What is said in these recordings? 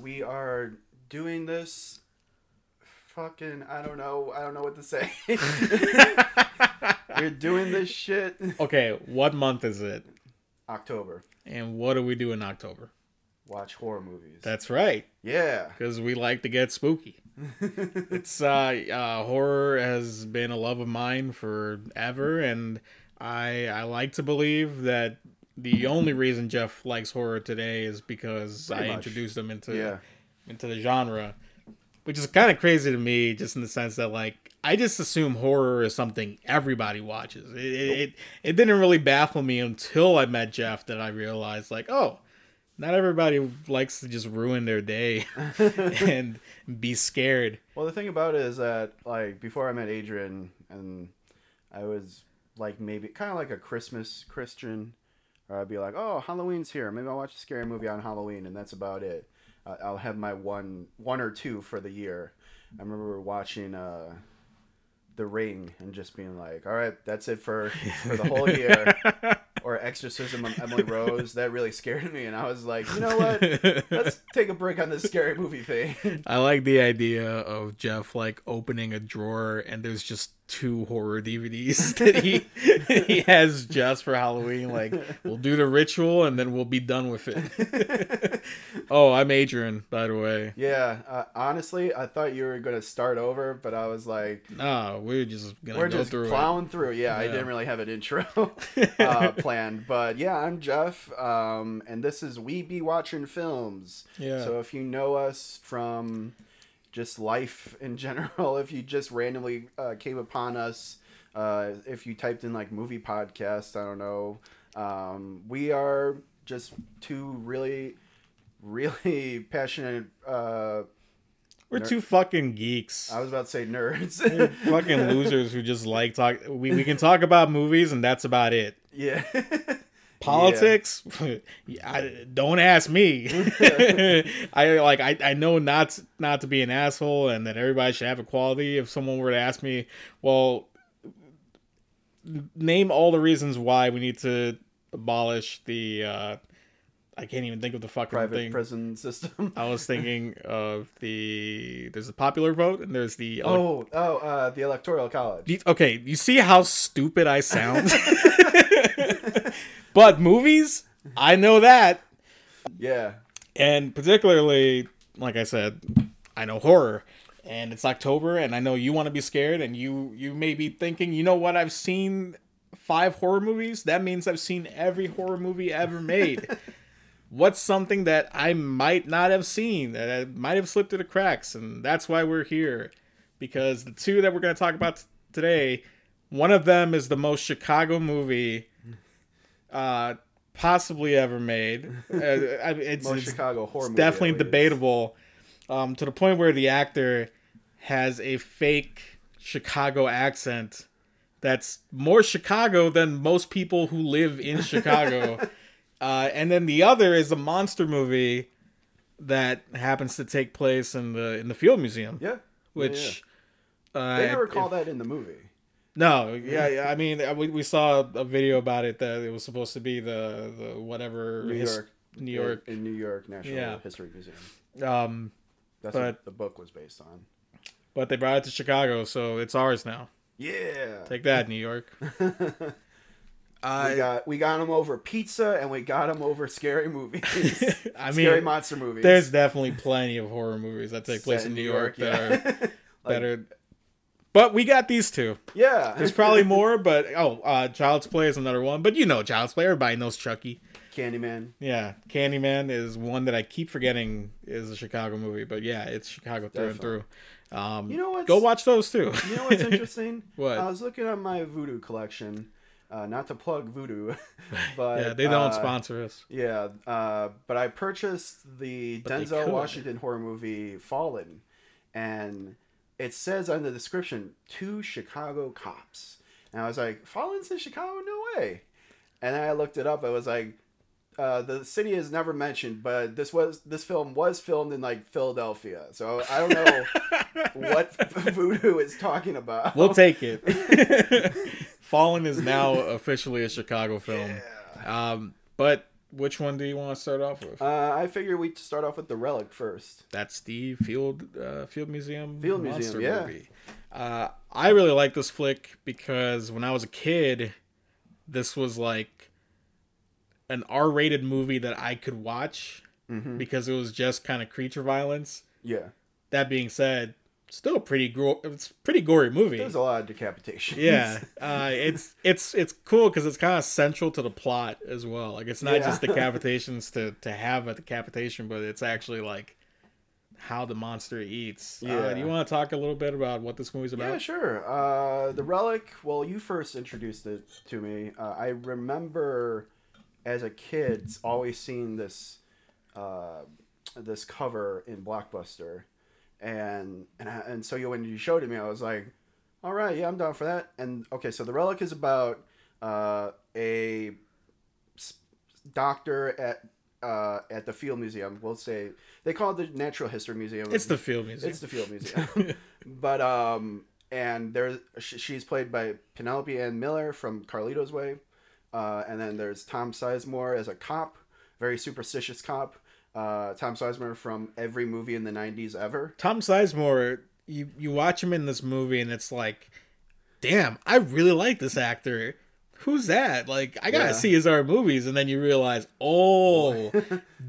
We are doing this fucking, I don't know what to say. We're doing this shit. Okay, what month is it? October. And what do we do in October? Watch horror movies. That's right. Yeah. Because we like to get spooky. It's horror has been a love of mine forever, and I like to believe that the only reason Jeff likes horror today is because I introduced him into the genre, which is kind of crazy to me, just in the sense that, like, I just assume horror is something everybody watches. It didn't really baffle me until I met Jeff that I realized, like, oh, not everybody likes to just ruin their day and be scared. Well, the thing about it is that, like, before I met Adrian, and I was, like, maybe kind of like a Christmas Christian, or I'd be like, oh, Halloween's here. Maybe I'll watch a scary movie on Halloween, and that's about it. I'll have my one or two for the year. I remember watching The Ring and just being like, all right, that's it for the whole year. Or Exorcism of Emily Rose. That really scared me, and I was like, you know what? Let's take a break on this scary movie thing. I like the idea of Jeff, like, opening a drawer and there's just two horror DVDs that he has just for Halloween. Like, we'll do the ritual and then we'll be done with it. Oh, I'm Adrian, by the way. Yeah, honestly, I thought you were gonna start over, but I was like, no, we're just plowing through. Yeah, I didn't really have an intro planned, but yeah, I'm Jeff, and this is We Be Watching Films. Yeah. So if you know us from just life in general, if you just randomly came upon us, if you typed in, like, movie podcast, I don't know, we are just two really, really passionate we're two fucking geeks. I was about to say nerds. We're fucking losers who just like talk. We can talk about movies and that's about it. Yeah. Politics? Yeah. Don't ask me. I know not to be an asshole and that everybody should have equality. If someone were to ask me, well, name all the reasons why we need to abolish the I can't even think of the fucking private thing. Prison system. I was thinking of there's the popular vote and there's the the electoral college. Okay, you see how stupid I sound? But movies, I know that. Yeah. And particularly, like I said, I know horror. And it's October, and I know you want to be scared, and you may be thinking, you know what, I've seen 5 horror movies? That means I've seen every horror movie ever made. What's something that I might not have seen, that I might have slipped through the cracks? And that's why we're here. Because the two that we're going to talk about today, one of them is the most Chicago movie possibly ever made. It's definitely debatable, to the point where the actor has a fake Chicago accent that's more Chicago than most people who live in Chicago. And then the other is a monster movie that happens to take place in the Field Museum. Yeah, which they never call that in the movie. No, yeah. I mean, we saw a video about it that it was supposed to be the whatever New York National History Museum. That's what the book was based on. But they brought it to Chicago, so it's ours now. Yeah, take that, New York. We got him over pizza and we got him over scary movies. I mean, scary monster movies. There's definitely plenty of horror movies that take place in New York that are better. But we got these two. Yeah. There's probably more, but Child's Play is another one. But you know Child's Play. Everybody knows Chucky. Candyman. Yeah. Candyman is one that I keep forgetting is a Chicago movie. But yeah, it's Chicago through and through. You know what? Go watch those too. You know what's interesting? What? I was looking at my Vudu collection. Not to plug Vudu, but yeah, they don't sponsor us. Yeah, but I purchased the Denzel Washington horror movie Fallen, and it says on the description, 2 Chicago cops. And I was like, Fallen's in Chicago? No way. And then I looked it up. I was like, the city is never mentioned, but this film was filmed in, like, Philadelphia. So I don't know what Vudu is talking about. We'll take it. Fallen is now officially a Chicago film. Yeah. But Which one do you want to start off with? I figure we start off with The Relic first. That's the Field Museum yeah. movie. I really like this flick because when I was a kid, this was like an R-rated movie that I could watch because it was just kind of creature violence. Yeah. That being said, still pretty it's a pretty gory movie. There's a lot of decapitations. Yeah, it's cool because it's kind of central to the plot as well. Like it's not just decapitations to have a decapitation, but it's actually like how the monster eats. Yeah. Do you want to talk a little bit about what this movie's about? Yeah, sure. The Relic. Well, you first introduced it to me. I remember as a kid always seeing this this cover in Blockbuster. And so when you showed it me, I was like, all right, yeah, I'm down for that. And okay, so The Relic is about a doctor at the Field Museum. We'll say they call it the Natural History Museum. It's the Field Museum. But and there she's played by Penelope Ann Miller from Carlito's Way, and then there's Tom Sizemore as a cop, very superstitious cop. Tom Sizemore from every movie in the 90s ever. Tom Sizemore, you watch him in this movie and it's like, damn, I really like this actor. Who's that? Like, I gotta see his other movies. And then you realize, oh,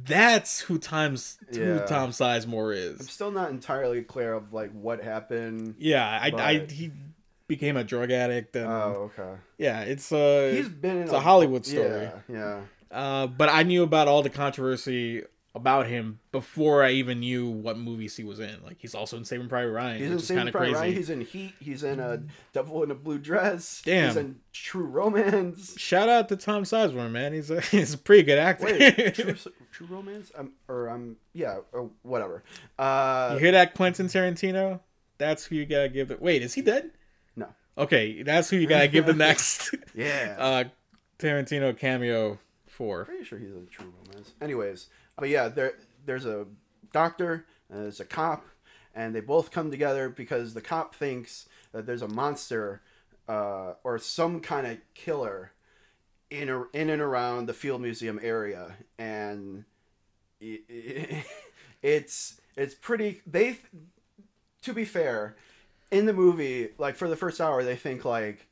that's who Tom Sizemore is. I'm still not entirely clear of like what happened. Yeah, he became a drug addict. And, oh, okay. Yeah, it's a Hollywood story. Yeah. But I knew about all the controversy about him before I even knew what movies he was in. Like, he's also in Saving Private Ryan. He's in Saving Private Ryan. He's in Heat. He's in a Devil in a Blue Dress. Damn. He's in True Romance. Shout out to Tom Sizemore, man. He's a pretty good actor. Wait, True Romance? Or whatever. You hear that, Quentin Tarantino? That's who you gotta give it. Wait, is he dead? No. Okay, that's who you gotta give the next. Yeah. Tarantino cameo for. Pretty sure he's in True Romance. Anyways. But yeah, there's a doctor, and there's a cop, and they both come together because the cop thinks that there's a monster or some kind of killer in and around the Field Museum area, and it's pretty. To be fair, in the movie, like for the first hour, they think like,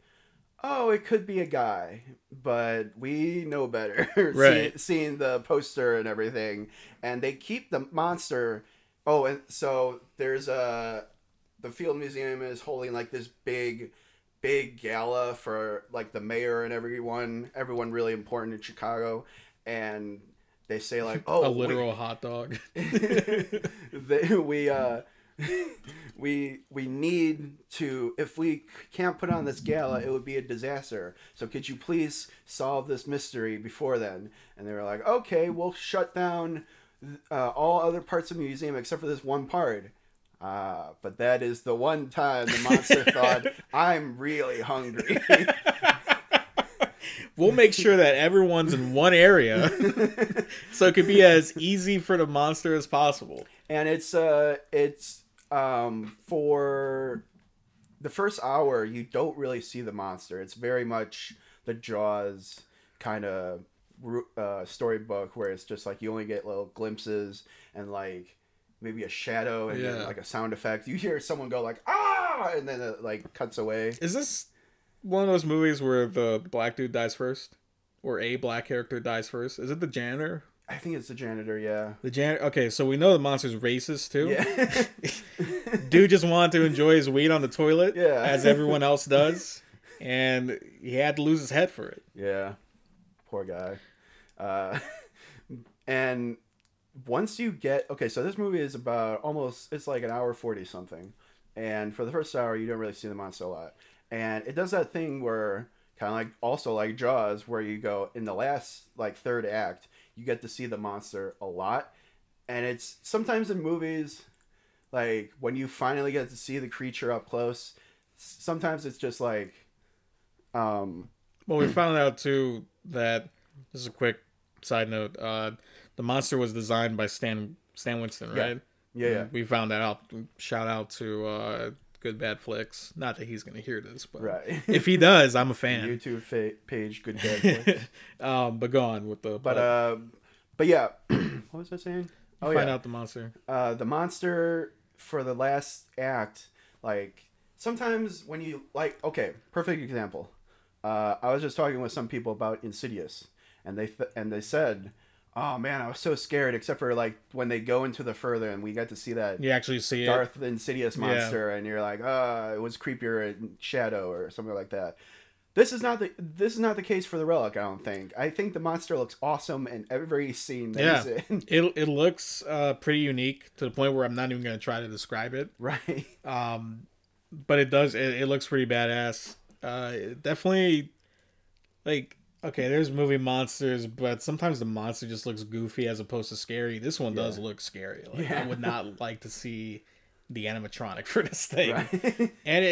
oh, it could be a guy, but we know better. Right. Seeing the poster and everything, and they keep the monster. Oh, and so there's the Field Museum is holding like this big gala for like the mayor and everyone really important in Chicago, and they say like, oh, a literal hot dog. We need to, if we can't put on this gala, it would be a disaster. So could you please solve this mystery before then? And they were like, okay, we'll shut down all other parts of the museum except for this one part. But that is the one time the monster thought, I'm really hungry. We'll make sure that everyone's in one area so it could be as easy for the monster as possible. And it's for the first hour, you don't really see the monster. It's very much the Jaws kind of storybook where it's just like you only get little glimpses and like maybe a shadow and then like a sound effect. You hear someone go like, ah, and then it like cuts away. Is this one of those movies where the black dude dies first or a black character dies first? Is it the janitor? I think it's the janitor, yeah. The janitor. Okay, so we know the monster's racist too. Yeah. Dude just wanted to enjoy his weed on the toilet, as everyone else does, and he had to lose his head for it. Yeah, poor guy. And once you get so this movie is about it's like an hour 40 something, and for the first hour you don't really see the monster a lot, and it does that thing where kind of like also like Jaws, where you go in the last like third act. You get to see the monster a lot. And it's sometimes in movies, like when you finally get to see the creature up close, sometimes it's just like, well, we found out too that, this is a quick side note, the monster was designed by Stan Winston, right? Yeah. We found that out. Shout out to Good Bad Flicks. Not that he's going to hear this, but right. If he does, I'm a fan. YouTube page, Good Bad Flicks. But go on with the... But yeah, what was I saying? Oh, find out the monster. The monster for the last act, like, sometimes when you, like, okay, perfect example. I was just talking with some people about Insidious, and they said... Oh man, I was so scared. Except for like when they go into the further, and we got to see that you actually see Darth Insidious monster, and you're like, ah, oh, it was creepier in shadow or something like that. This is not the case for The Relic. I don't think. I think the monster looks awesome in every scene that he's in. It looks pretty unique to the point where I'm not even going to try to describe it. Right. But it does. It looks pretty badass. Definitely, like. Okay, there's movie monsters, but sometimes the monster just looks goofy as opposed to scary. This one does look scary. Like, I would not like to see the animatronic for this thing. Right. And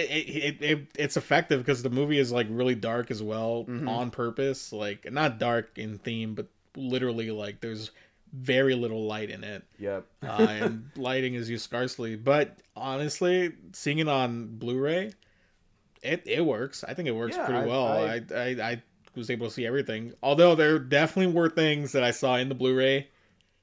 it's effective because the movie is like really dark as well, on purpose. Like, not dark in theme, but literally like there's very little light in it. Yep. And lighting is used scarcely. But honestly, seeing it on Blu-ray, it works. I think it works pretty well. I was able to see everything, although there definitely were things that I saw in the Blu-ray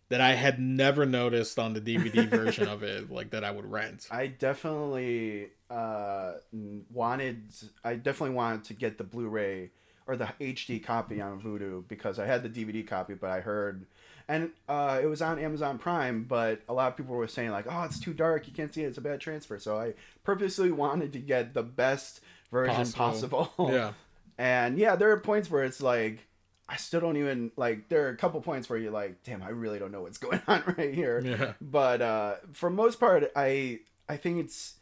that I had never noticed on the DVD version of it, like that I would rent. I definitely wanted to get the Blu-ray or the HD copy on Vudu, because I had the DVD copy, but I heard, and it was on Amazon Prime, but a lot of people were saying like, oh, it's too dark, you can't see it, it's a bad transfer. So I purposely wanted to get the best version possible. Yeah. And yeah, there are points where it's like, I still don't even, like, there are a couple points where you're like, damn, I really don't know what's going on right here. Yeah. But for most part, I think it's,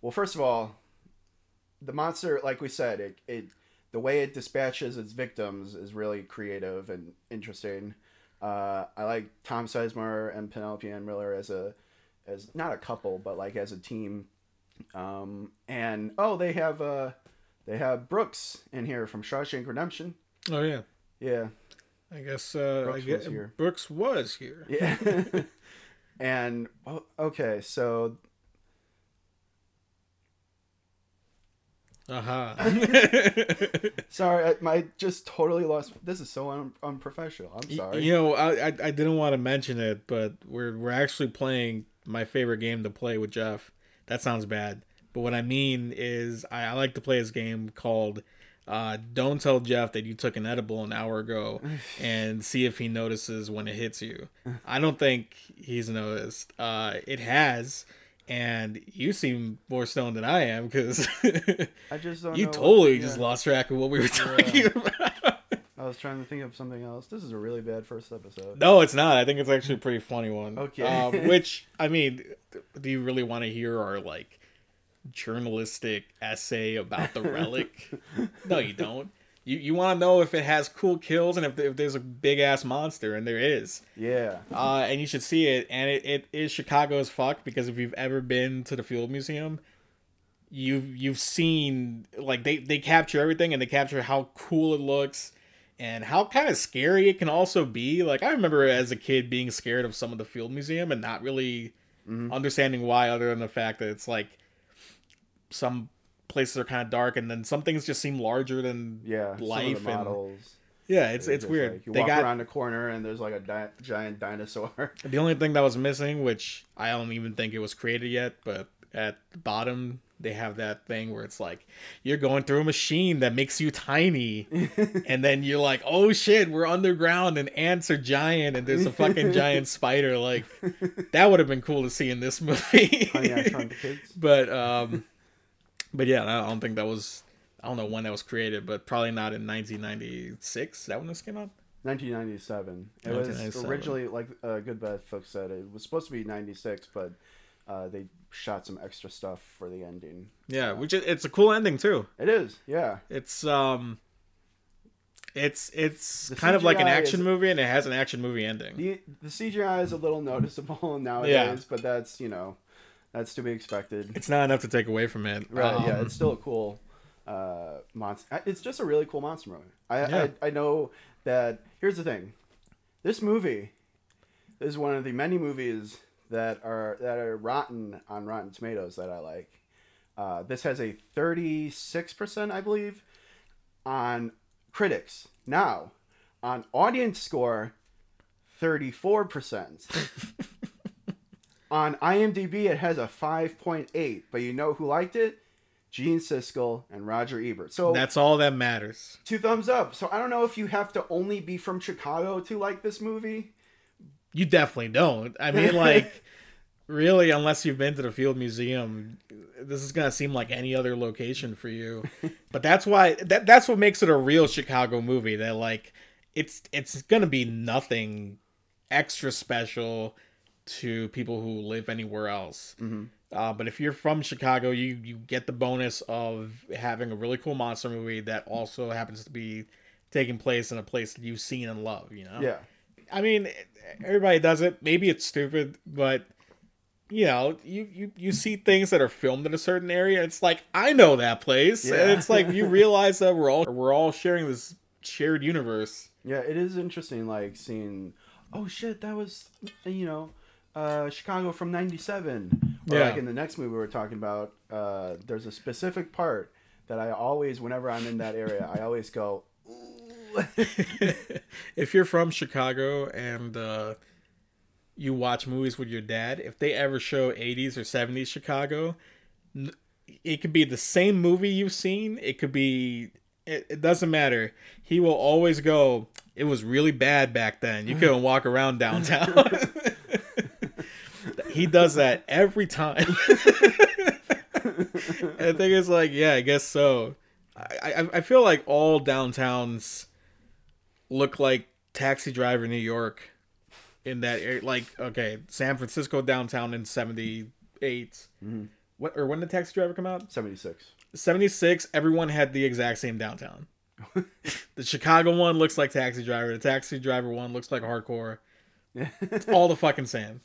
well, first of all, the monster, like we said, the way it dispatches its victims is really creative and interesting. I like Tom Sizemore and Penelope Ann Miller as not a couple, but like as a team. And, oh, they have Brooks in here from Shawshank Redemption. Oh, yeah. Yeah. I guess Brooks was here. Yeah. And, okay, so... Sorry, I just totally lost... This is so unprofessional. I'm sorry. You know, I didn't want to mention it, but we're actually playing my favorite game to play with Jeff. That sounds bad. But what I mean is I like to play this game called Don't Tell Jeff That You Took an Edible an Hour Ago and see if he notices when it hits you. I don't think he's noticed. It has. And you seem more stoned than I am because I just don't know totally just lost track of what we were talking about. I was trying to think of something else. This is a really bad first episode. No, it's not. I think it's actually a pretty funny one. Okay. Which, I mean, do you really want to hear our, like, journalistic essay about The Relic? No, you don't. You want to know if it has cool kills and if there's a big ass monster, and there is. Yeah. And you should see it, and it is Chicago as fuck, because if you've ever been to the Field Museum, you've seen, like, they capture everything, and they capture how cool it looks and how kind of scary it can also be. Like, I remember as a kid being scared of some of the Field Museum and not really understanding why, other than the fact that it's like some places are kind of dark, and then some things just seem larger than life. Some of the models, it's weird. Like, they walk around the corner and there's like a giant dinosaur. The only thing that was missing, which I don't even think it was created yet, but at the bottom they have that thing where it's like you're going through a machine that makes you tiny, and then you're like, oh shit, we're underground and ants are giant and there's a fucking giant spider. Like, that would have been cool to see in this movie. But but yeah, I don't think that was... I don't know when that was created, but probably not in 1996. Is that when this came out? 1997. It was originally, like Good Bad Flicks said, it was supposed to be 96, but they shot some extra stuff for the ending. Yeah, which it's a cool ending, too. It is, yeah. It's kind of like an action movie, and it has an action movie ending. The CGI is a little noticeable nowadays, but that's, you know... That's to be expected. It's not enough to take away from it. Right, yeah, it's still a cool monster. It's just a really cool monster movie. I know that... Here's the thing. This movie is one of the many movies that are rotten on Rotten Tomatoes that I like. This has a 36%, I believe, on critics. Now, on audience score, 34%. On IMDb, it has a 5.8. But you know who liked it? Gene Siskel and Roger Ebert. So that's all that matters. Two thumbs up. So I don't know if you have to only be from Chicago to like this movie. You definitely don't. I mean, like, really, unless you've been to the Field Museum, this is going to seem like any other location for you. But that's why that's what makes it a real Chicago movie. That, like, it's going to be nothing extra special to people who live anywhere else. Mm-hmm. But if you're from Chicago, you get the bonus of having a really cool monster movie that also happens to be taking place in a place that you've seen and love, you know? Yeah. I mean, everybody does it. Maybe it's stupid, but, you know, you see things that are filmed in a certain area. It's like, I know that place. Yeah. And it's like, you realize that we're all sharing this shared universe. Yeah, it is interesting, like, seeing, oh, shit, that was, you know, Chicago from 97. Or like in the next movie we were talking about, there's a specific part that I always, whenever I'm in that area, I always go, ooh. If you're from Chicago and you watch movies with your dad, if they ever show 80s or 70s Chicago, it could be the same movie you've seen. It could be, it doesn't matter. He will always go, it was really bad back then. You couldn't walk around downtown. He does that every time. I think it's like, yeah, I guess so. I feel like all downtowns look like Taxi Driver New York in that area. Like, okay, San Francisco downtown in 78. Mm-hmm. When did Taxi Driver come out? 76. 76, everyone had the exact same downtown. The Chicago one looks like Taxi Driver. The Taxi Driver one looks like Hardcore. It's all the fucking same.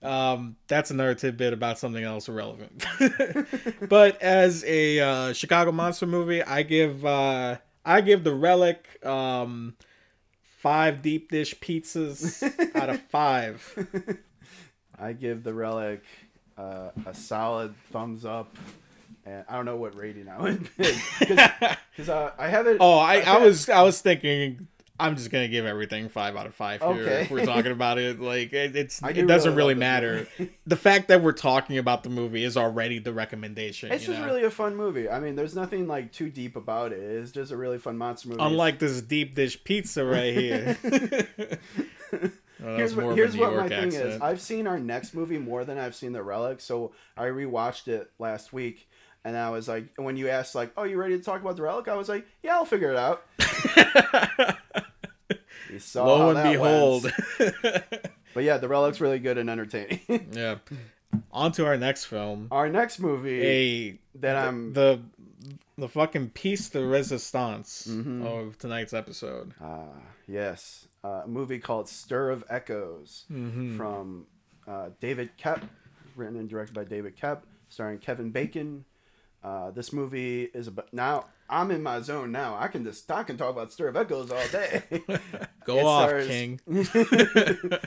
That's another tidbit about something else irrelevant. But as a Chicago monster movie, I give The Relic 5 deep dish pizzas out of 5. I give The Relic a solid thumbs up. And I don't know what rating I would pick because I haven't. Oh, I was thinking. I'm just going to give everything 5 out of 5 here. Okay. If we're talking about it, like, it doesn't really matter. The fact that we're talking about the movie is already the recommendation. It's just really a fun movie. I mean, there's nothing, like, too deep about it. It's just a really fun monster movie. Unlike this deep dish pizza right here. Well, here's what my thing is. I've seen our next movie more than I've seen The Relic, so I rewatched it last week. And I was like, when you asked, like, oh, you ready to talk about The Relic? I was like, yeah, I'll figure it out. You saw lo and behold. But yeah, The Relic's really good and entertaining. Yeah. On to our next film. Our next movie. The fucking piece de resistance of tonight's episode. Yes. A movie called Stir of Echoes from David Koepp, written and directed by David Koepp, starring Kevin Bacon. This movie is about... Now, I'm in my zone now. I can talk about Stir of Echoes all day. Go off, King. It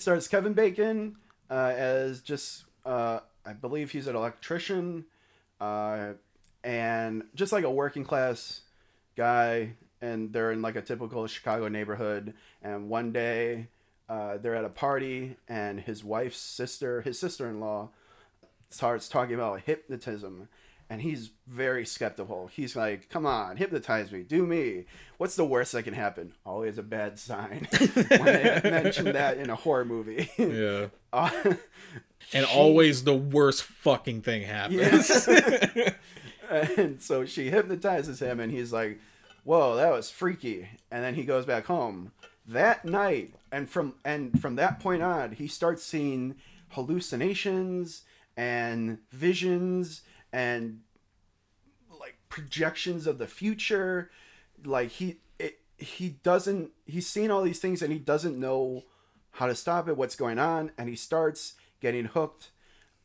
stars Kevin Bacon as just... I believe he's an electrician. And just like a working class guy. And they're in like a typical Chicago neighborhood. And one day, they're at a party. And his wife's sister, his sister-in-law, starts talking about hypnotism. And he's very skeptical. He's like, come on, hypnotize me. Do me. What's the worst that can happen? Always a bad sign. When they mention that in a horror movie. Yeah. And always the worst fucking thing happens. Yeah. And so she hypnotizes him and he's like, whoa, that was freaky. And then he goes back home. That night, and from that point on, he starts seeing hallucinations and visions and like projections of the future. Like he's seen all these things and he doesn't know how to stop it, what's going on. And he starts getting hooked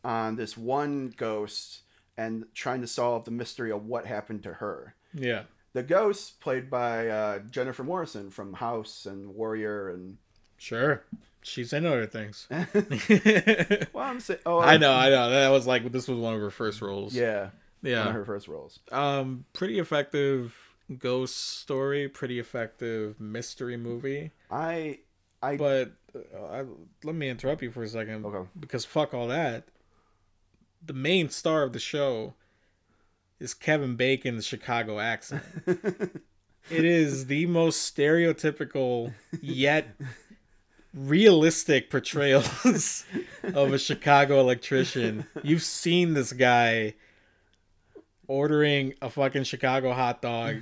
on this one ghost and trying to solve the mystery of what happened to her. Yeah. The ghost played by Jennifer Morrison from House and Warrior and Sure. She's into other things. Well, I'm saying... Oh, I know. That was like... This was one of her first roles. Yeah. One of her first roles. Pretty effective ghost story. Pretty effective mystery movie. But let me interrupt you for a second. Okay. Because fuck all that. The main star of the show is Kevin Bacon's Chicago accent. It is the most stereotypical yet... realistic portrayals of a Chicago electrician. You've seen this guy ordering a fucking Chicago hot dog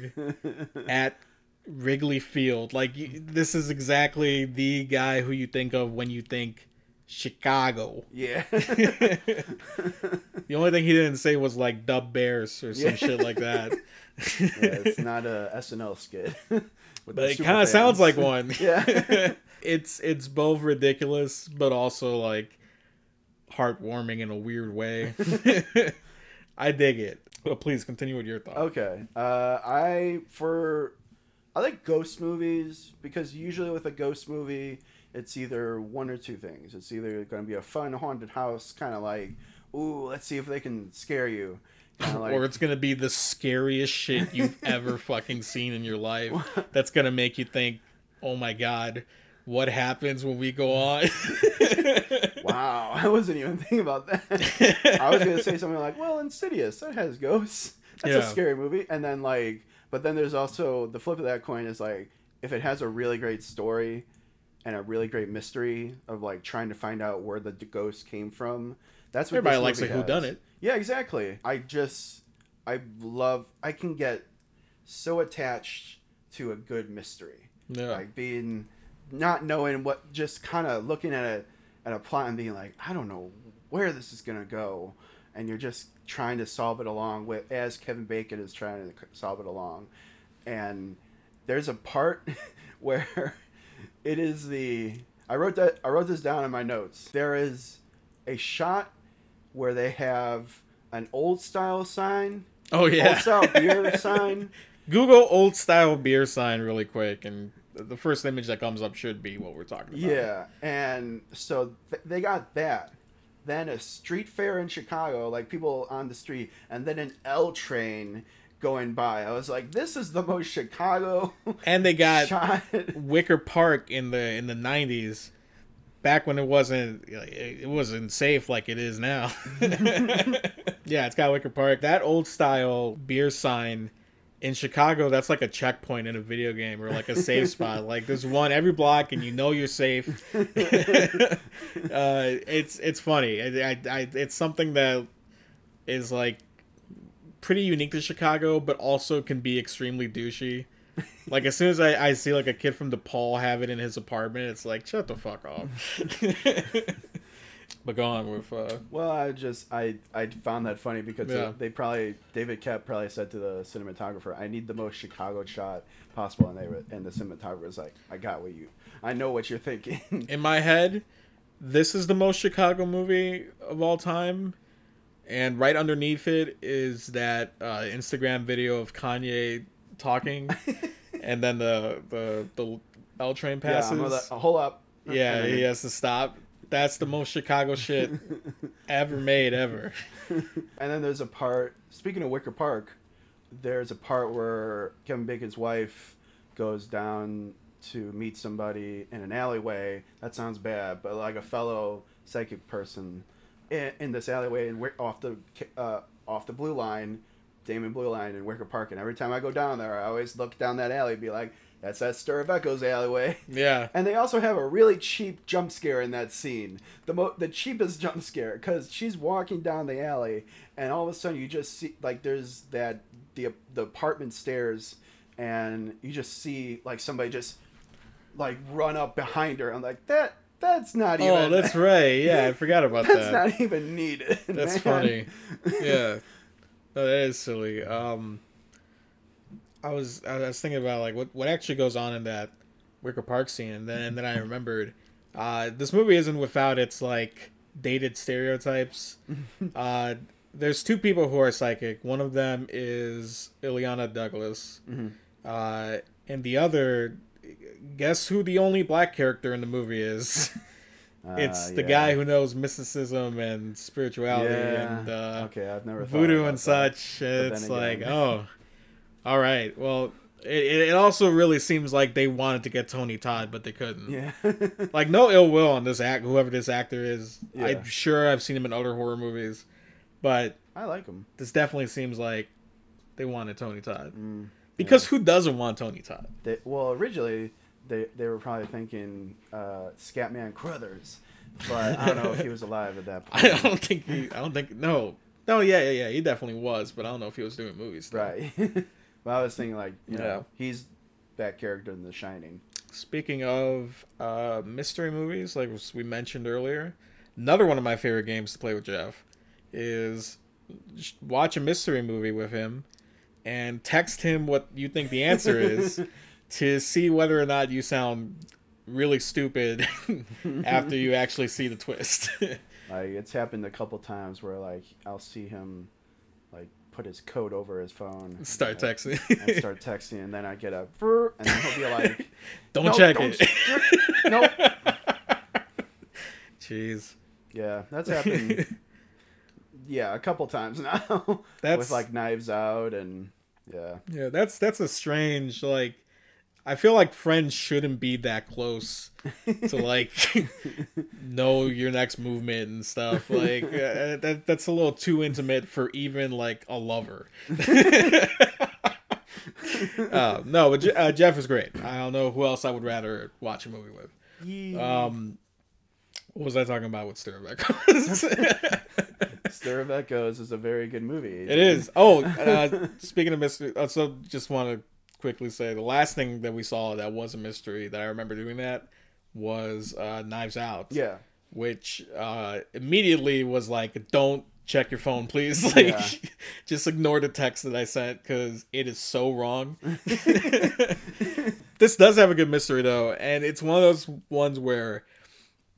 at Wrigley Field. Like, this is exactly the guy who you think of when you think Chicago. Yeah. The only thing he didn't say was like Dub Bears or some shit like that. Yeah, it's not a SNL skit. But it kind of sounds like one. Yeah. It's both ridiculous, but also like heartwarming in a weird way. I dig it. But please continue with your thoughts. Okay. I like ghost movies because usually with a ghost movie, it's either one or two things. It's either going to be a fun haunted house, kind of like, ooh, let's see if they can scare you. Like... Or it's going to be the scariest shit you've ever fucking seen in your life. That's going to make you think, oh my God, what happens when we go on? Wow, I wasn't even thinking about that. I was going to say something like, well, Insidious, that has ghosts. That's a scary movie. And then like, but then there's also the flip of that coin is like, if it has a really great story and a really great mystery of like trying to find out where the ghost came from. That's what everybody likes, like whodunit. Yeah, exactly. I can get so attached to a good mystery. Yeah. Like being, not knowing what, just kind of looking at a plot and being like, I don't know where this is going to go. And you're just trying to solve it along with, as Kevin Bacon is trying to solve it along. And there's a part where it is I wrote this down in my notes. There is a shot where they have an old style sign. Oh yeah. Old style beer sign. Google old style beer sign really quick, and the first image that comes up should be what we're talking about. Yeah, and so they got that. Then a street fair in Chicago, like people on the street, and then an L train going by. I was like, this is the most Chicago. And they got shot. Wicker Park in the 90s. Back when it wasn't safe like it is now. Yeah, it's got Wicker Park. That old style beer sign in Chicago, that's like a checkpoint in a video game or like a safe spot. Like there's one every block, and you know you're safe. It's funny. It's something that is like pretty unique to Chicago, but also can be extremely douchey. Like as soon as I see like a kid from DePaul have it in his apartment, it's like, shut the fuck off. But go on with. Well, I found that funny because David Koepp probably said to the cinematographer, "I need the most Chicago shot possible," and the cinematographer was like, "I got what you. I know what you're thinking." In my head, this is the most Chicago movie of all time. And right underneath it is that Instagram video of Kanye talking, and then the L train passes. Hold up. Yeah, he has to stop. That's the most Chicago shit ever made, ever. And then there's a part, speaking of Wicker Park, there's a part where Kevin Bacon's wife goes down to meet somebody in an alleyway. That sounds bad, but like a fellow psychic person in this alleyway, and we're off the blue line, Damon Blue Line in Wicker Park, and every time I go down there, I always look down that alley and be like, that's that Stir of Echoes alleyway. Yeah. And they also have a really cheap jump scare in that scene. The cheapest jump scare, because she's walking down the alley, and all of a sudden you just see, like, there's that, the apartment stairs, and you just see, like, somebody just, like, run up behind her. I'm like, that's not even... Oh, that's right. Yeah, I forgot about that. That's not even needed. That's funny. Yeah. No, that is silly. I was thinking about like what actually goes on in that Wicker Park scene, and then I remembered this movie isn't without its like dated stereotypes. There's two people who are psychic. One of them is Ileana Douglas, and the other guess who the only black character in the movie is? It's the guy who knows mysticism and spirituality and I've never voodoo and such. It's like, oh, all right. Well, it also really seems like they wanted to get Tony Todd, but they couldn't. Yeah. Like, no ill will on this act, whoever this actor is. Yeah. I'm sure I've seen him in other horror movies, but I like him. This definitely seems like they wanted Tony Todd because who doesn't want Tony Todd? Well, originally. They were probably thinking Scatman Crothers, but I don't know if he was alive at that point. I don't think he definitely was, but I don't know if he was doing movies though. Right. But I was thinking like, you know, he's that character in The Shining. Speaking of mystery movies, like we mentioned earlier, another one of my favorite games to play with Jeff is watch a mystery movie with him and text him what you think the answer is. To see whether or not you sound really stupid after you actually see the twist. Like, it's happened a couple times where, like, I'll see him, like, put his coat over his phone. Start texting, and then I get up, and then he'll be like... Don't check it. Nope. Jeez. Yeah, that's happened, a couple times now. With, like, Knives Out, and, yeah. Yeah, that's a strange, like... I feel like friends shouldn't be that close to, like, know your next movement and stuff. Like, that's a little too intimate for even, like, a lover. No, but Jeff is great. I don't know who else I would rather watch a movie with. Yeah. What was I talking about with Stir of Echoes? Stir of Echoes is a very good movie. Adrian. It is. Oh, speaking of mystery, also just want to quickly say the last thing that we saw that was a mystery that I remember doing that was Knives Out, which immediately was like, don't check your phone, please, like just ignore the text that I sent because it is so wrong. This does have a good mystery though, and it's one of those ones where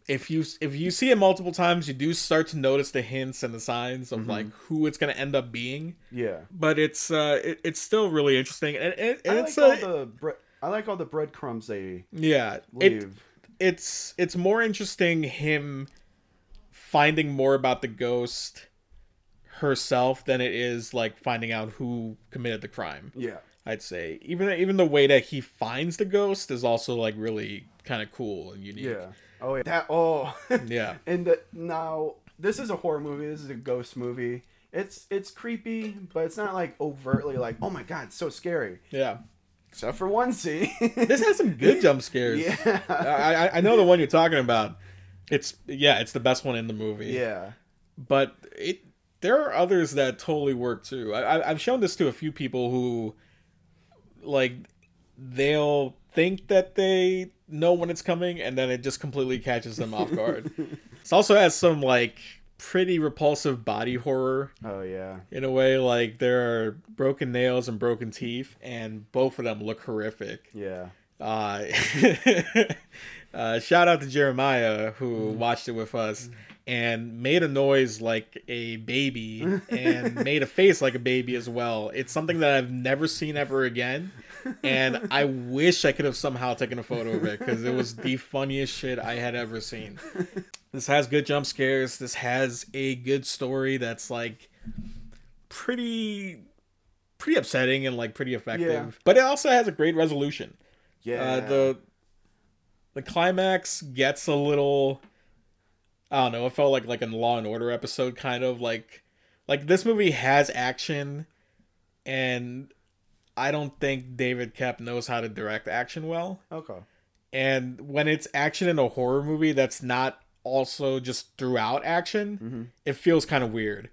if you see it multiple times, you do start to notice the hints and the signs of like who it's going to end up being. Yeah. But it's still really interesting, and I like all the breadcrumbs they leave. It's more interesting him finding more about the ghost herself than it is like finding out who committed the crime. Yeah. I'd say even the way that he finds the ghost is also like really kind of cool and unique. Yeah. Oh yeah. And now this is a horror movie. This is a ghost movie. It's creepy, but it's not like overtly like, oh my god, it's so scary. Yeah. Except for one scene. This has some good jump scares. Yeah. I know the one you're talking about. It's the best one in the movie. Yeah. But there are others that totally work too. I've shown this to a few people who, like, they'll think that they know when it's coming, and then it just completely catches them off guard. It also has some like pretty repulsive body horror. Oh yeah. In a way, like there are broken nails and broken teeth, and both of them look horrific. Yeah. Shout out to Jeremiah who watched it with us and made a noise like a baby and made a face like a baby as well. It's something that I've never seen ever again. And I wish I could have somehow taken a photo of it because it was the funniest shit I had ever seen. This has good jump scares. This has a good story that's like pretty upsetting and like pretty effective. Yeah. But it also has a great resolution. Yeah. The climax gets a little, I don't know, it felt like a Law and Order episode kind of like this movie has action, and I don't think David Koepp knows how to direct action well. Okay. And when it's action in a horror movie that's not also just throughout action, it feels kind of weird.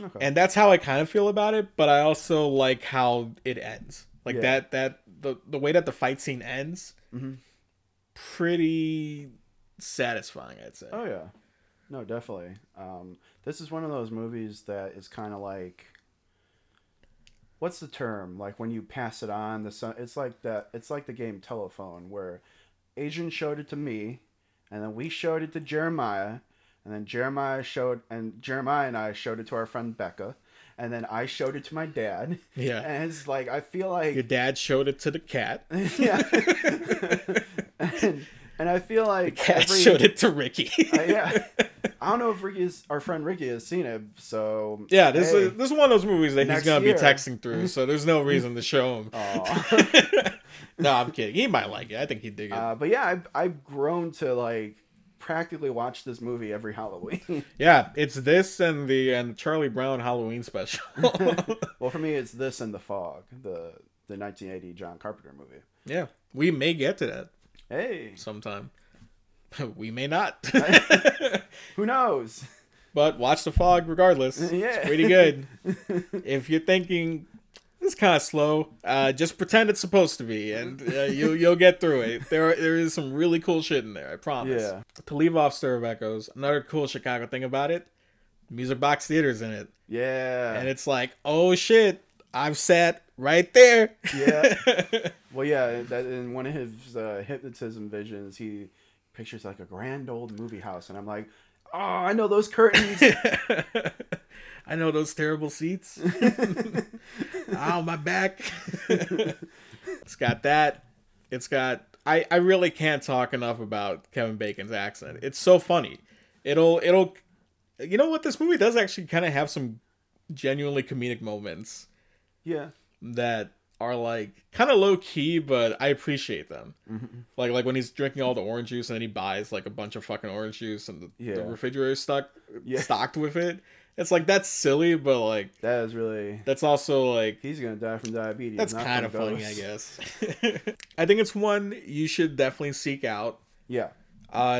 Okay. And that's how I kind of feel about it, but I also like how it ends. Like that the way that the fight scene ends, pretty satisfying, I'd say. Oh yeah. No, definitely. This is one of those movies that is kind of like, what's the term? Like when you pass it on, it's like that. It's like the game Telephone, where Adrian showed it to me, and then we showed it to Jeremiah, and Jeremiah and I showed it to our friend Becca, and then I showed it to my dad. Yeah. And it's like, I feel like... Your dad showed it to the cat. Yeah. And I feel like... The cat showed it to Ricky. Yeah. I don't know if our friend Ricky has seen it, so... Yeah, this is one of those movies that he's going to be texting through, so there's no reason to show him. No, I'm kidding. He might like it. I think he'd dig it. But yeah, I've grown to, like... practically watch this movie every Halloween. Yeah, it's this and the Charlie Brown Halloween special. Well, for me, it's this and The Fog, the 1980 John Carpenter movie. Yeah, we may get to that. Hey, sometime. We may not. Who knows? But watch The Fog regardless. Yeah, it's pretty good. If you're thinking it's kind of slow, just pretend it's supposed to be, and you'll get through it. There is some really cool shit in there, I promise. Yeah. To leave off Stir of Echoes, another cool Chicago thing about it, Music Box Theater's in it. Yeah. And it's like, oh shit, I've sat right there. Yeah. Well, yeah, that, in one of his hypnotism visions, he pictures like a grand old movie house, and I'm like, oh, I know those curtains. I know those terrible seats. Ow, my back. It's got that. It's got... I really can't talk enough about Kevin Bacon's accent. It's so funny. It'll... You know what? This movie does actually kind of have some genuinely comedic moments. Yeah. That are, like, kind of low-key, but I appreciate them. Mm-hmm. Like when he's drinking all the orange juice and then he buys, like, a bunch of fucking orange juice and the refrigerator's stocked with it. It's like, that's silly, but like... That is really... That's also like... He's going to die from diabetes. That's kind of funny, I guess. I think it's one you should definitely seek out. Yeah.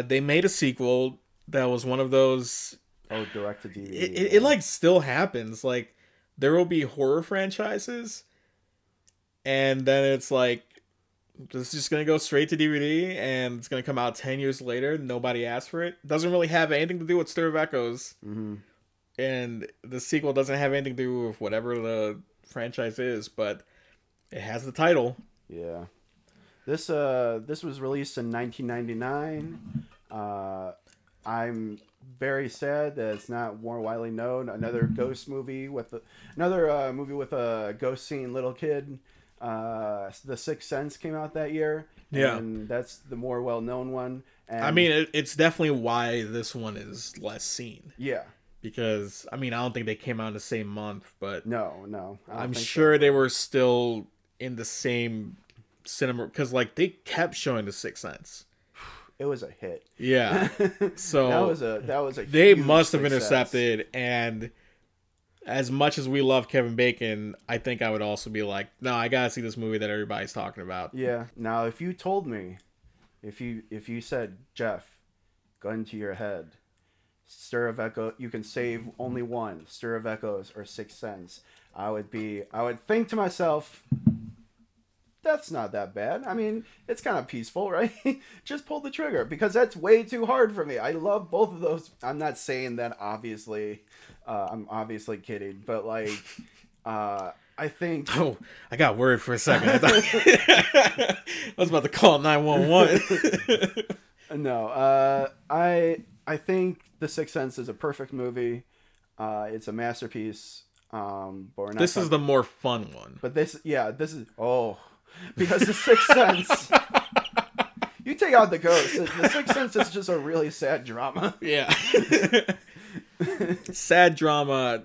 They made a sequel that was one of those... Oh, direct-to-DVD. It like still happens. Like, there will be horror franchises. And then it's like... It's just going to go straight to DVD. And it's going to come out 10 years later. Nobody asked for it. Doesn't really have anything to do with Stir of Echoes. Mm-hmm. And the sequel doesn't have anything to do with whatever the franchise is, but it has the title. Yeah. This was released in 1999. I'm very sad that it's not more widely known. Another ghost movie with another movie with a ghost scene, little kid. The Sixth Sense came out that year. Yeah. And that's the more well-known one. And I mean, it's definitely why this one is less seen. Yeah. Because, I mean, I don't think they came out in the same month, but... No. I'm sure they were still in the same cinema. Because, like, they kept showing The Sixth Sense. It was a hit. Yeah. So... that was a They must have intercepted, and as much as we love Kevin Bacon, I think I would also be like, no, I gotta see this movie that everybody's talking about. Yeah. Now, if you told me, if you said, Jeff, gun to your head... Stir of Echo, you can save only one, Stir of Echoes or Sixth Sense, I would think to myself, that's not that bad. I mean, it's kind of peaceful, right? Just pull the trigger, because that's way too hard for me. I love both of those. I'm not saying that, obviously. I'm obviously kidding, but like, I think... Oh, I got worried for a second. I was about to call 911. No, I think The Sixth Sense is a perfect movie. It's a masterpiece. But we're not this talking... is the more fun one. But this is... Oh. Because The Sixth Sense... You take out the ghosts. The Sixth Sense is just a really sad drama. Yeah. Sad drama,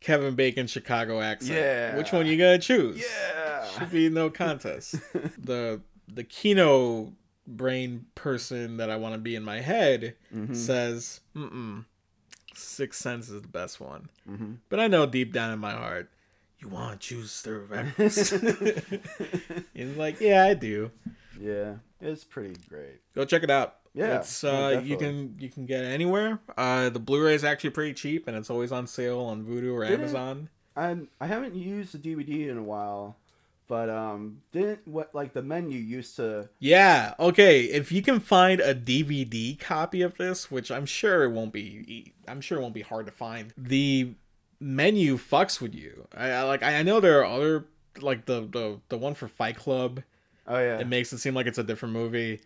Kevin Bacon, Chicago accent. Yeah. Which one you gonna choose? Yeah. Should be no contest. The Kino... brain person that I want to be in my head says, Sixth Sense is the best one. Mm-hmm. But I know deep down in my heart, you want to choose Stir of Echoes. And like, yeah, I do. Yeah, it's pretty great. Go check it out. Yeah, it's you can get it anywhere. The Blu-ray is actually pretty cheap, and it's always on sale on Vudu or Amazon. I haven't used the DVD in a while. But the menu used to... Yeah, okay. If you can find a DVD copy of this, which I'm sure it won't be hard to find. The menu fucks with you. I know there are other, like the one for Fight Club. Oh yeah. It makes it seem like it's a different movie.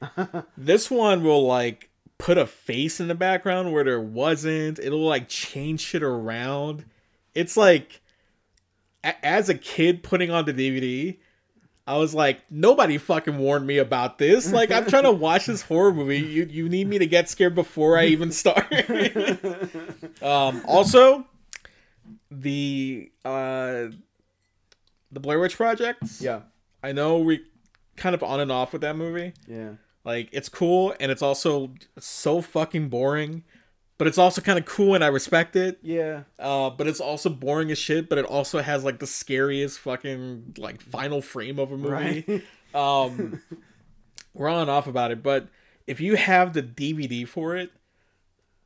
This one will like put a face in the background where there wasn't. It'll like change shit around. It's like as a kid putting on the DVD, I was like, nobody fucking warned me about this. Like, I'm trying to watch this horror movie. You need me to get scared before I even start. Also, the Blair Witch Project. Yeah. I know we kind of on and off with that movie. Yeah. Like, it's cool, and it's also so fucking boring. But it's also kind of cool, and I respect it. Yeah. But it's also boring as shit, but it also has, like, the scariest fucking, like, final frame of a movie. Right. We're on and off about it, but if you have the DVD for it,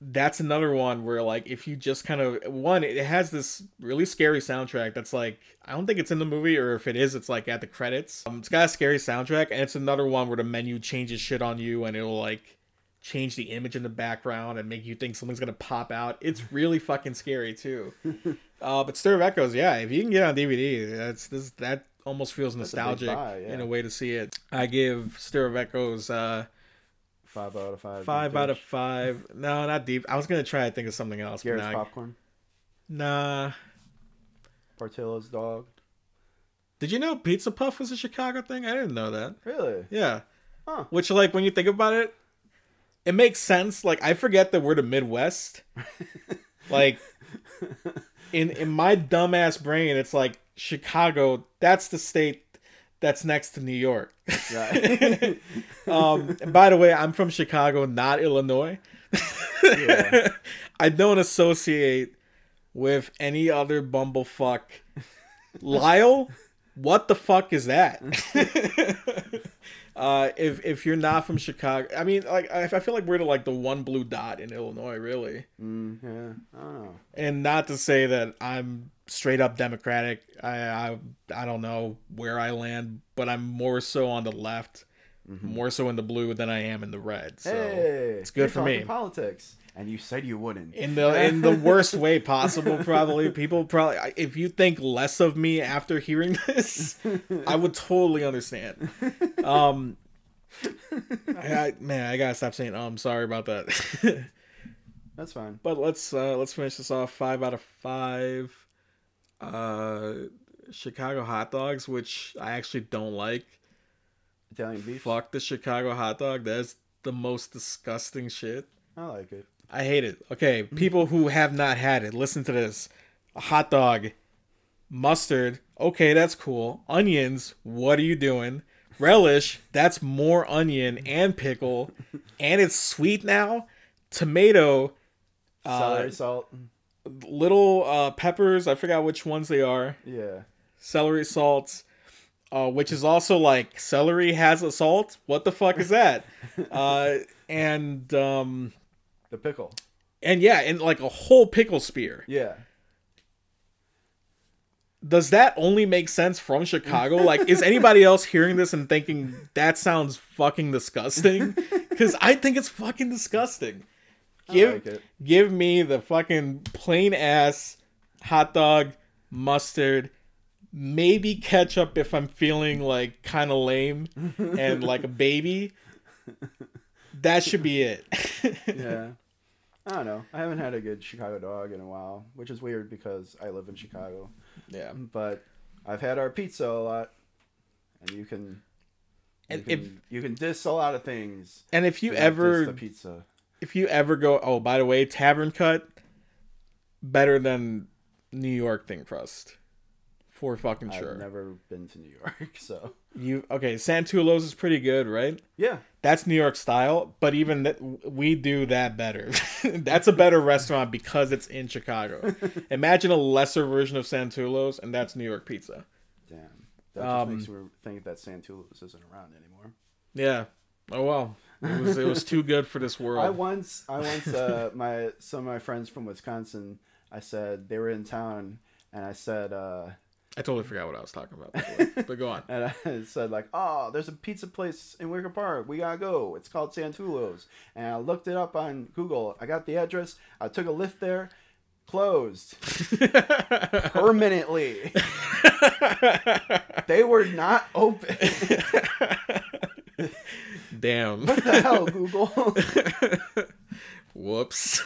that's another one where, like, if you just kind of... One, it has this really scary soundtrack that's, like... I don't think it's in the movie, or if it is, it's, like, at the credits. It's got a scary soundtrack, and it's another one where the menu changes shit on you, and it'll, like... change the image in the background and make you think something's gonna pop out. It's really fucking scary too. But Stir of Echoes, yeah, if you can get on DVD, that almost feels nostalgic in a way to see it. I give Stir of Echoes 5 out of 5. 5 out of 5. No, not deep. I was gonna try to think of something else. Garrett's Popcorn. Nah. Portillo's Dog. Did you know Pizza Puff was a Chicago thing? I didn't know that. Really? Yeah. Huh. Which, like, when you think about it, it makes sense. Like, I forget that we're the Midwest. Like, in my dumbass brain, it's like Chicago, that's the state that's next to New York. Right. And by the way, I'm from Chicago, not Illinois. Yeah. I don't associate with any other bumblefuck. Lyle, what the fuck is that? If you're not from Chicago, I mean, like, I feel like we're the one blue dot in Illinois, really. Yeah, I don't know. And not to say that I'm straight up Democratic. I don't know where I land, but I'm more so on the left, more so in the blue than I am in the red. So hey, it's good for me. Politics, and you said you wouldn't in the worst way possible. Probably people if you think less of me after hearing this, I would totally understand. I gotta stop saying I'm sorry about that. That's fine. But let's finish this off. 5 out of 5. Chicago hot dogs, which I actually don't like. Italian beef. Fuck the Chicago hot dog. That's the most disgusting shit. I like it. I hate it. Okay, people who have not had it, listen to this. A hot dog, mustard. Okay, that's cool. Onions. What are you doing? Relish, that's more onion and pickle, and it's sweet now. Tomato, celery salt, little peppers. I forgot which ones they are. Yeah, celery salts, which is also like celery has a salt. What the fuck is that? And the pickle, and yeah, and like a whole pickle spear. Yeah. Does that only make sense from Chicago? Like, is anybody else hearing this and thinking that sounds fucking disgusting? Because I think it's fucking disgusting. Give me the fucking plain ass hot dog, mustard, maybe ketchup if I'm feeling like kind of lame and like a baby. That should be it. Yeah. I don't know. I haven't had a good Chicago dog in a while, which is weird because I live in Chicago. Yeah. But I've had our pizza a lot, and you can diss a lot of things. And if you ever diss the pizza. If you ever go, oh, by the way, Tavern Cut, better than New York thin crust. For fucking sure. I've never been to New York, so. Santulo's is pretty good, right? Yeah. That's New York style, but even we do that better. That's a better restaurant because it's in Chicago. Imagine a lesser version of Santulo's, and that's New York pizza. Damn. That just makes me think that Santulo's isn't around anymore. Yeah. Oh, well. It was too good for this world. I once some of my friends from Wisconsin, I said, they were in town, and I said... I totally forgot what I was talking about before, but go on. And I said, like, oh, there's a pizza place in Wicker Park. We got to go. It's called Santulo's. And I looked it up on Google. I got the address. I took a Lyft there. Closed. Permanently. They were not open. Damn. What the hell, Google? Whoops.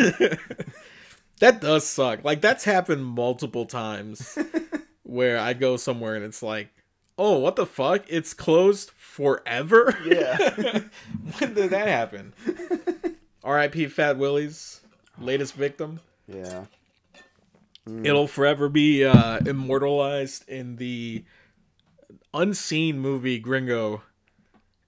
That does suck. Like, that's happened multiple times. where I go somewhere and it's like, oh, what the fuck? It's closed forever? Yeah. When did that happen? R.I.P. Fat Willy's, latest victim. Yeah. Mm. It'll forever be immortalized in the unseen movie Gringo.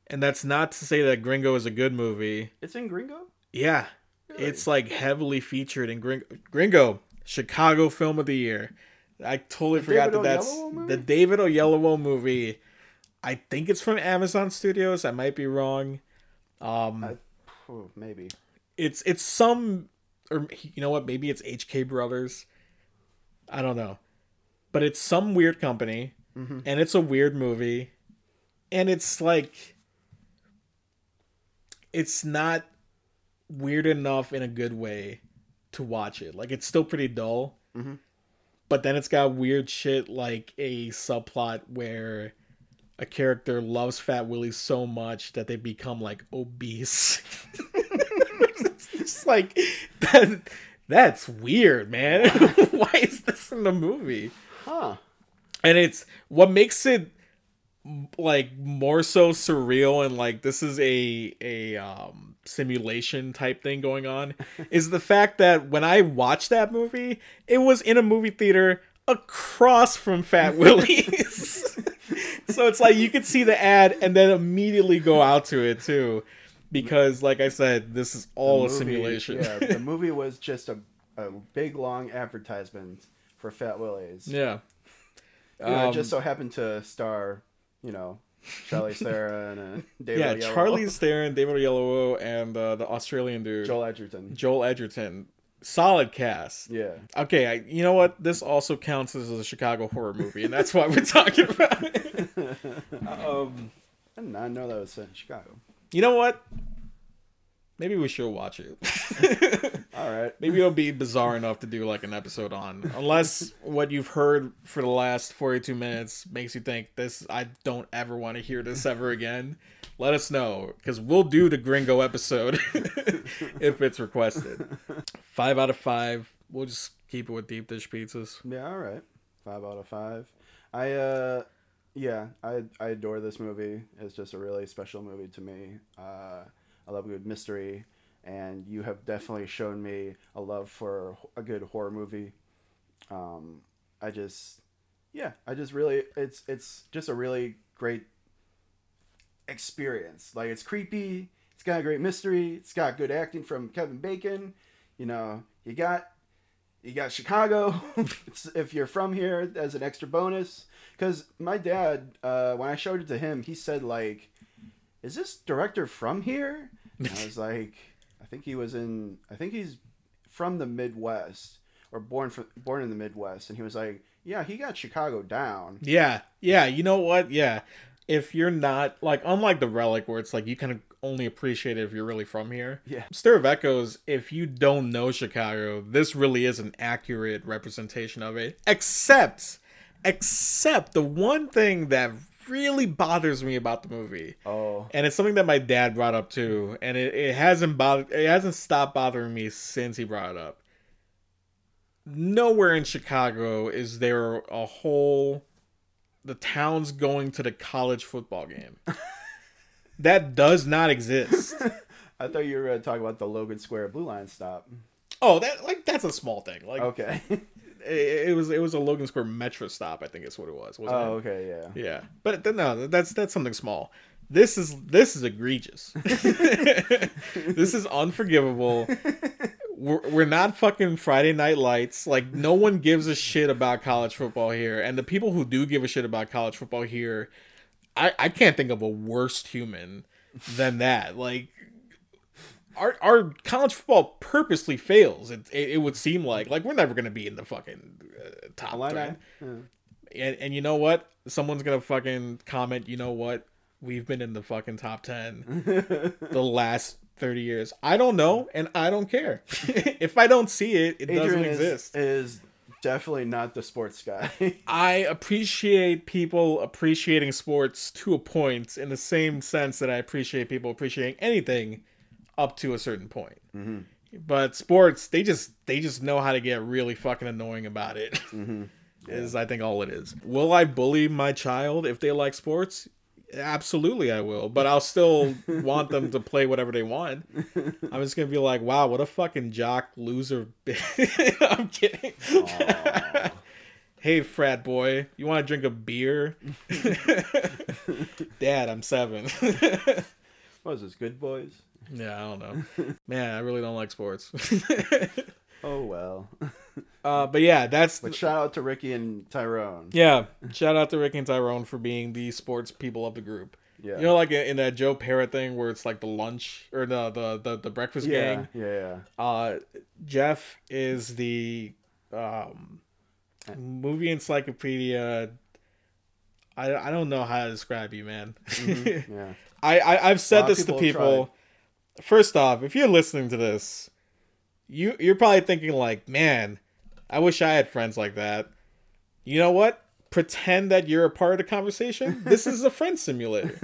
And that's not to say that Gringo is a good movie. It's in Gringo? Yeah. Really? It's like heavily featured in Gringo. Gringo, Chicago Film of the Year. I totally forgot that that's the David Oyelowo movie. I think it's from Amazon Studios. I might be wrong. Maybe it's some, or you know what? Maybe it's HK Brothers. I don't know, but it's some weird company, mm-hmm. and it's a weird movie, and it's like it's not weird enough in a good way to watch it. Like it's still pretty dull. Mm-hmm. But then it's got weird shit like a subplot where a character loves Fat Willy so much that they become like obese. It's like, that's weird, man. Why is this in the movie? Huh. And it's what makes it like more so surreal and like this is a simulation type thing going on is the fact that when I watched that movie, it was in a movie theater across from Fat Willy's. So it's like you could see the ad and then immediately go out to it too, because like I said, this is all a simulation. Yeah, the movie was just a big long advertisement for Fat Willy's. Yeah, it just so happened to star, you know, Charlie Starr and David Oyelowo. Yeah, Charlie Starr and David Oyelowo and the Australian dude. Joel Edgerton. Solid cast. Yeah. Okay, you know what? This also counts as a Chicago horror movie, and that's why we're talking about it. I did not know that was in Chicago. You know what? Maybe we should watch it. All right. Maybe it'll be bizarre enough to do like an episode on. Unless what you've heard for the last 42 minutes makes you think this, I don't ever want to hear this ever again. Let us know, because we'll do the Gringo episode if it's requested. 5 out of 5. We'll just keep it with deep dish pizzas. Yeah, all right. 5 out of 5. I adore this movie. It's just a really special movie to me. I love a good mystery, and you have definitely shown me a love for a good horror movie. It's just a really great experience. Like, it's creepy, it's got a great mystery, it's got good acting from Kevin Bacon. You know, you got Chicago. If you're from here, as an extra bonus. Because my dad, when I showed it to him, he said, like, is this director from here? And I was like, I think he's from the Midwest, or born in the Midwest. And he was like, yeah, he got Chicago down. Yeah. You know what? Yeah. If you're not, like, unlike The Relic, where it's like you kind of only appreciate it if you're really from here. Yeah. Stir of Echoes, if you don't know Chicago, this really is an accurate representation of it. Except the one thing that really bothers me about the movie. Oh. And it's something that my dad brought up too, and it hasn't stopped bothering me since he brought it up. Nowhere in Chicago is there the town's going to the college football game. That does not exist. I thought you were going to talk about the Logan Square Blue Line stop. Oh, that's a small thing. Like, okay. It was a Logan Square Metro stop, I think is what it was. Wasn't it? Oh, okay, yeah. Yeah. But no, that's something small. This is egregious. This is unforgivable. We're not fucking Friday Night Lights. Like, no one gives a shit about college football here. And the people who do give a shit about college football here, I can't think of a worse human than that. Like, our college football purposely fails. It would seem like we're never going to be in the fucking top 3. Yeah. And you know what? Someone's going to fucking comment, you know what? We've been in the fucking top 10 the last 30 years. I don't know, and I don't care. If I don't see it, it doesn't exist. Is definitely not the sports guy. I appreciate people appreciating sports to a point, in the same sense that I appreciate people appreciating anything up to a certain point. Mm-hmm. But sports, they just know how to get really fucking annoying about it. Mm-hmm. is I think all it is. Will I bully my child if they like sports? Absolutely I will, but I'll still want them to play whatever they want. I'm just gonna be like, wow, what a fucking jock loser. I'm kidding. Hey, frat boy, you want to drink a beer? Dad, I'm 7. What is this, Good Boys? Yeah, I don't know. Man, I really don't like sports. Oh, well. But yeah, that's... But shout out to Ricky and Tyrone. Yeah, shout out to Ricky and Tyrone for being the sports people of the group. Yeah. You know, like in that Joe Parra thing where it's like the lunch or the breakfast gang? Yeah, yeah. Jeff is the... movie encyclopedia. I don't know how to describe you, man. Mm-hmm. Yeah. I've said this to people. First off, if you're listening to this, you're probably thinking like, man, I wish I had friends like that. You know what? Pretend that you're a part of the conversation. This is a friend simulator.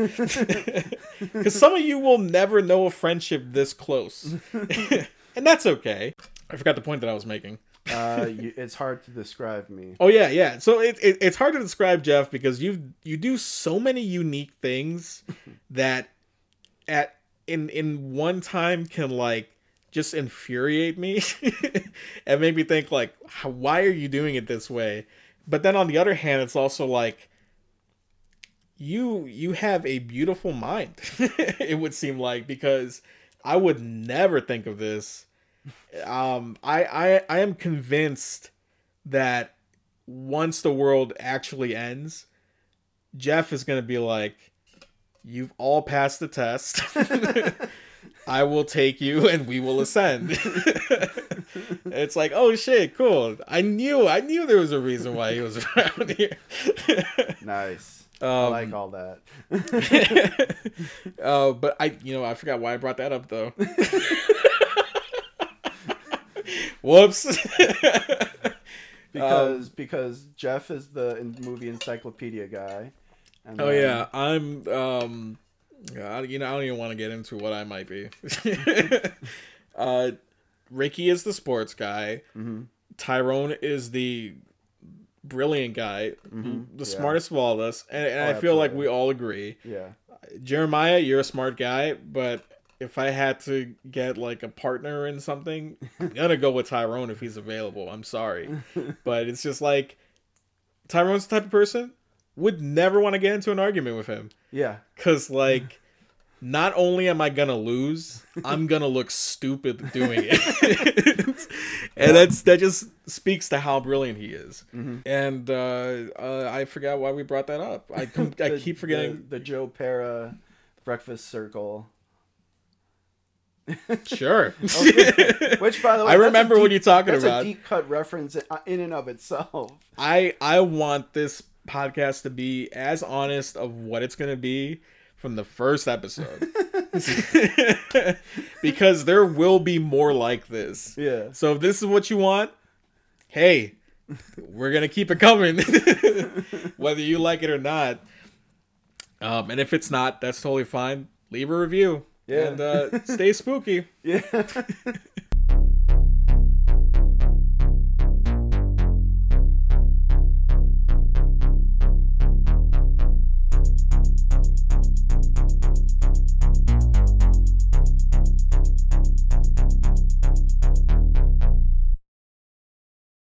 Because some of you will never know a friendship this close. And that's okay. I forgot the point that I was making. It's hard to describe me. Oh yeah. So it's hard to describe Jeff because you do so many unique things that in one time can like just infuriate me and make me think like, why are you doing it this way? But then on the other hand, it's also like you have a beautiful mind. It would seem like, because I would never think of this. I am convinced that once the world actually ends, Jeff is going to be like, you've all passed the test. I will take you and we will ascend. It's like, oh shit, cool. I knew there was a reason why he was around here. Nice. I like all that. But I forgot why I brought that up though. Whoops. because Jeff is the movie encyclopedia guy. And oh then... yeah, I'm I don't even want to get into what I might be. Ricky is the sports guy. Mm-hmm. Tyrone is the brilliant guy, mm-hmm. the smartest of all of us, and I feel like we all agree. Yeah. Jeremiah, you're a smart guy, but if I had to get like a partner in something, I'm gonna go with Tyrone if he's available. I'm sorry, but it's just like Tyrone's the type of person would never want to get into an argument with him. Yeah, because like not only am I gonna lose, I'm gonna look stupid doing it, and that just speaks to how brilliant he is. Mm-hmm. And I forgot why we brought that up. I keep forgetting the Joe Parra breakfast circle. Sure. Okay. Which, by the way, I remember when you're talking about. That's a deep cut reference in and of itself. I want this podcast to be as honest of what it's going to be from the first episode, because there will be more like this. Yeah. So if this is what you want, hey, we're gonna keep it coming, whether you like it or not. And if it's not, that's totally fine. Leave a review. Yeah. And stay spooky. Yeah.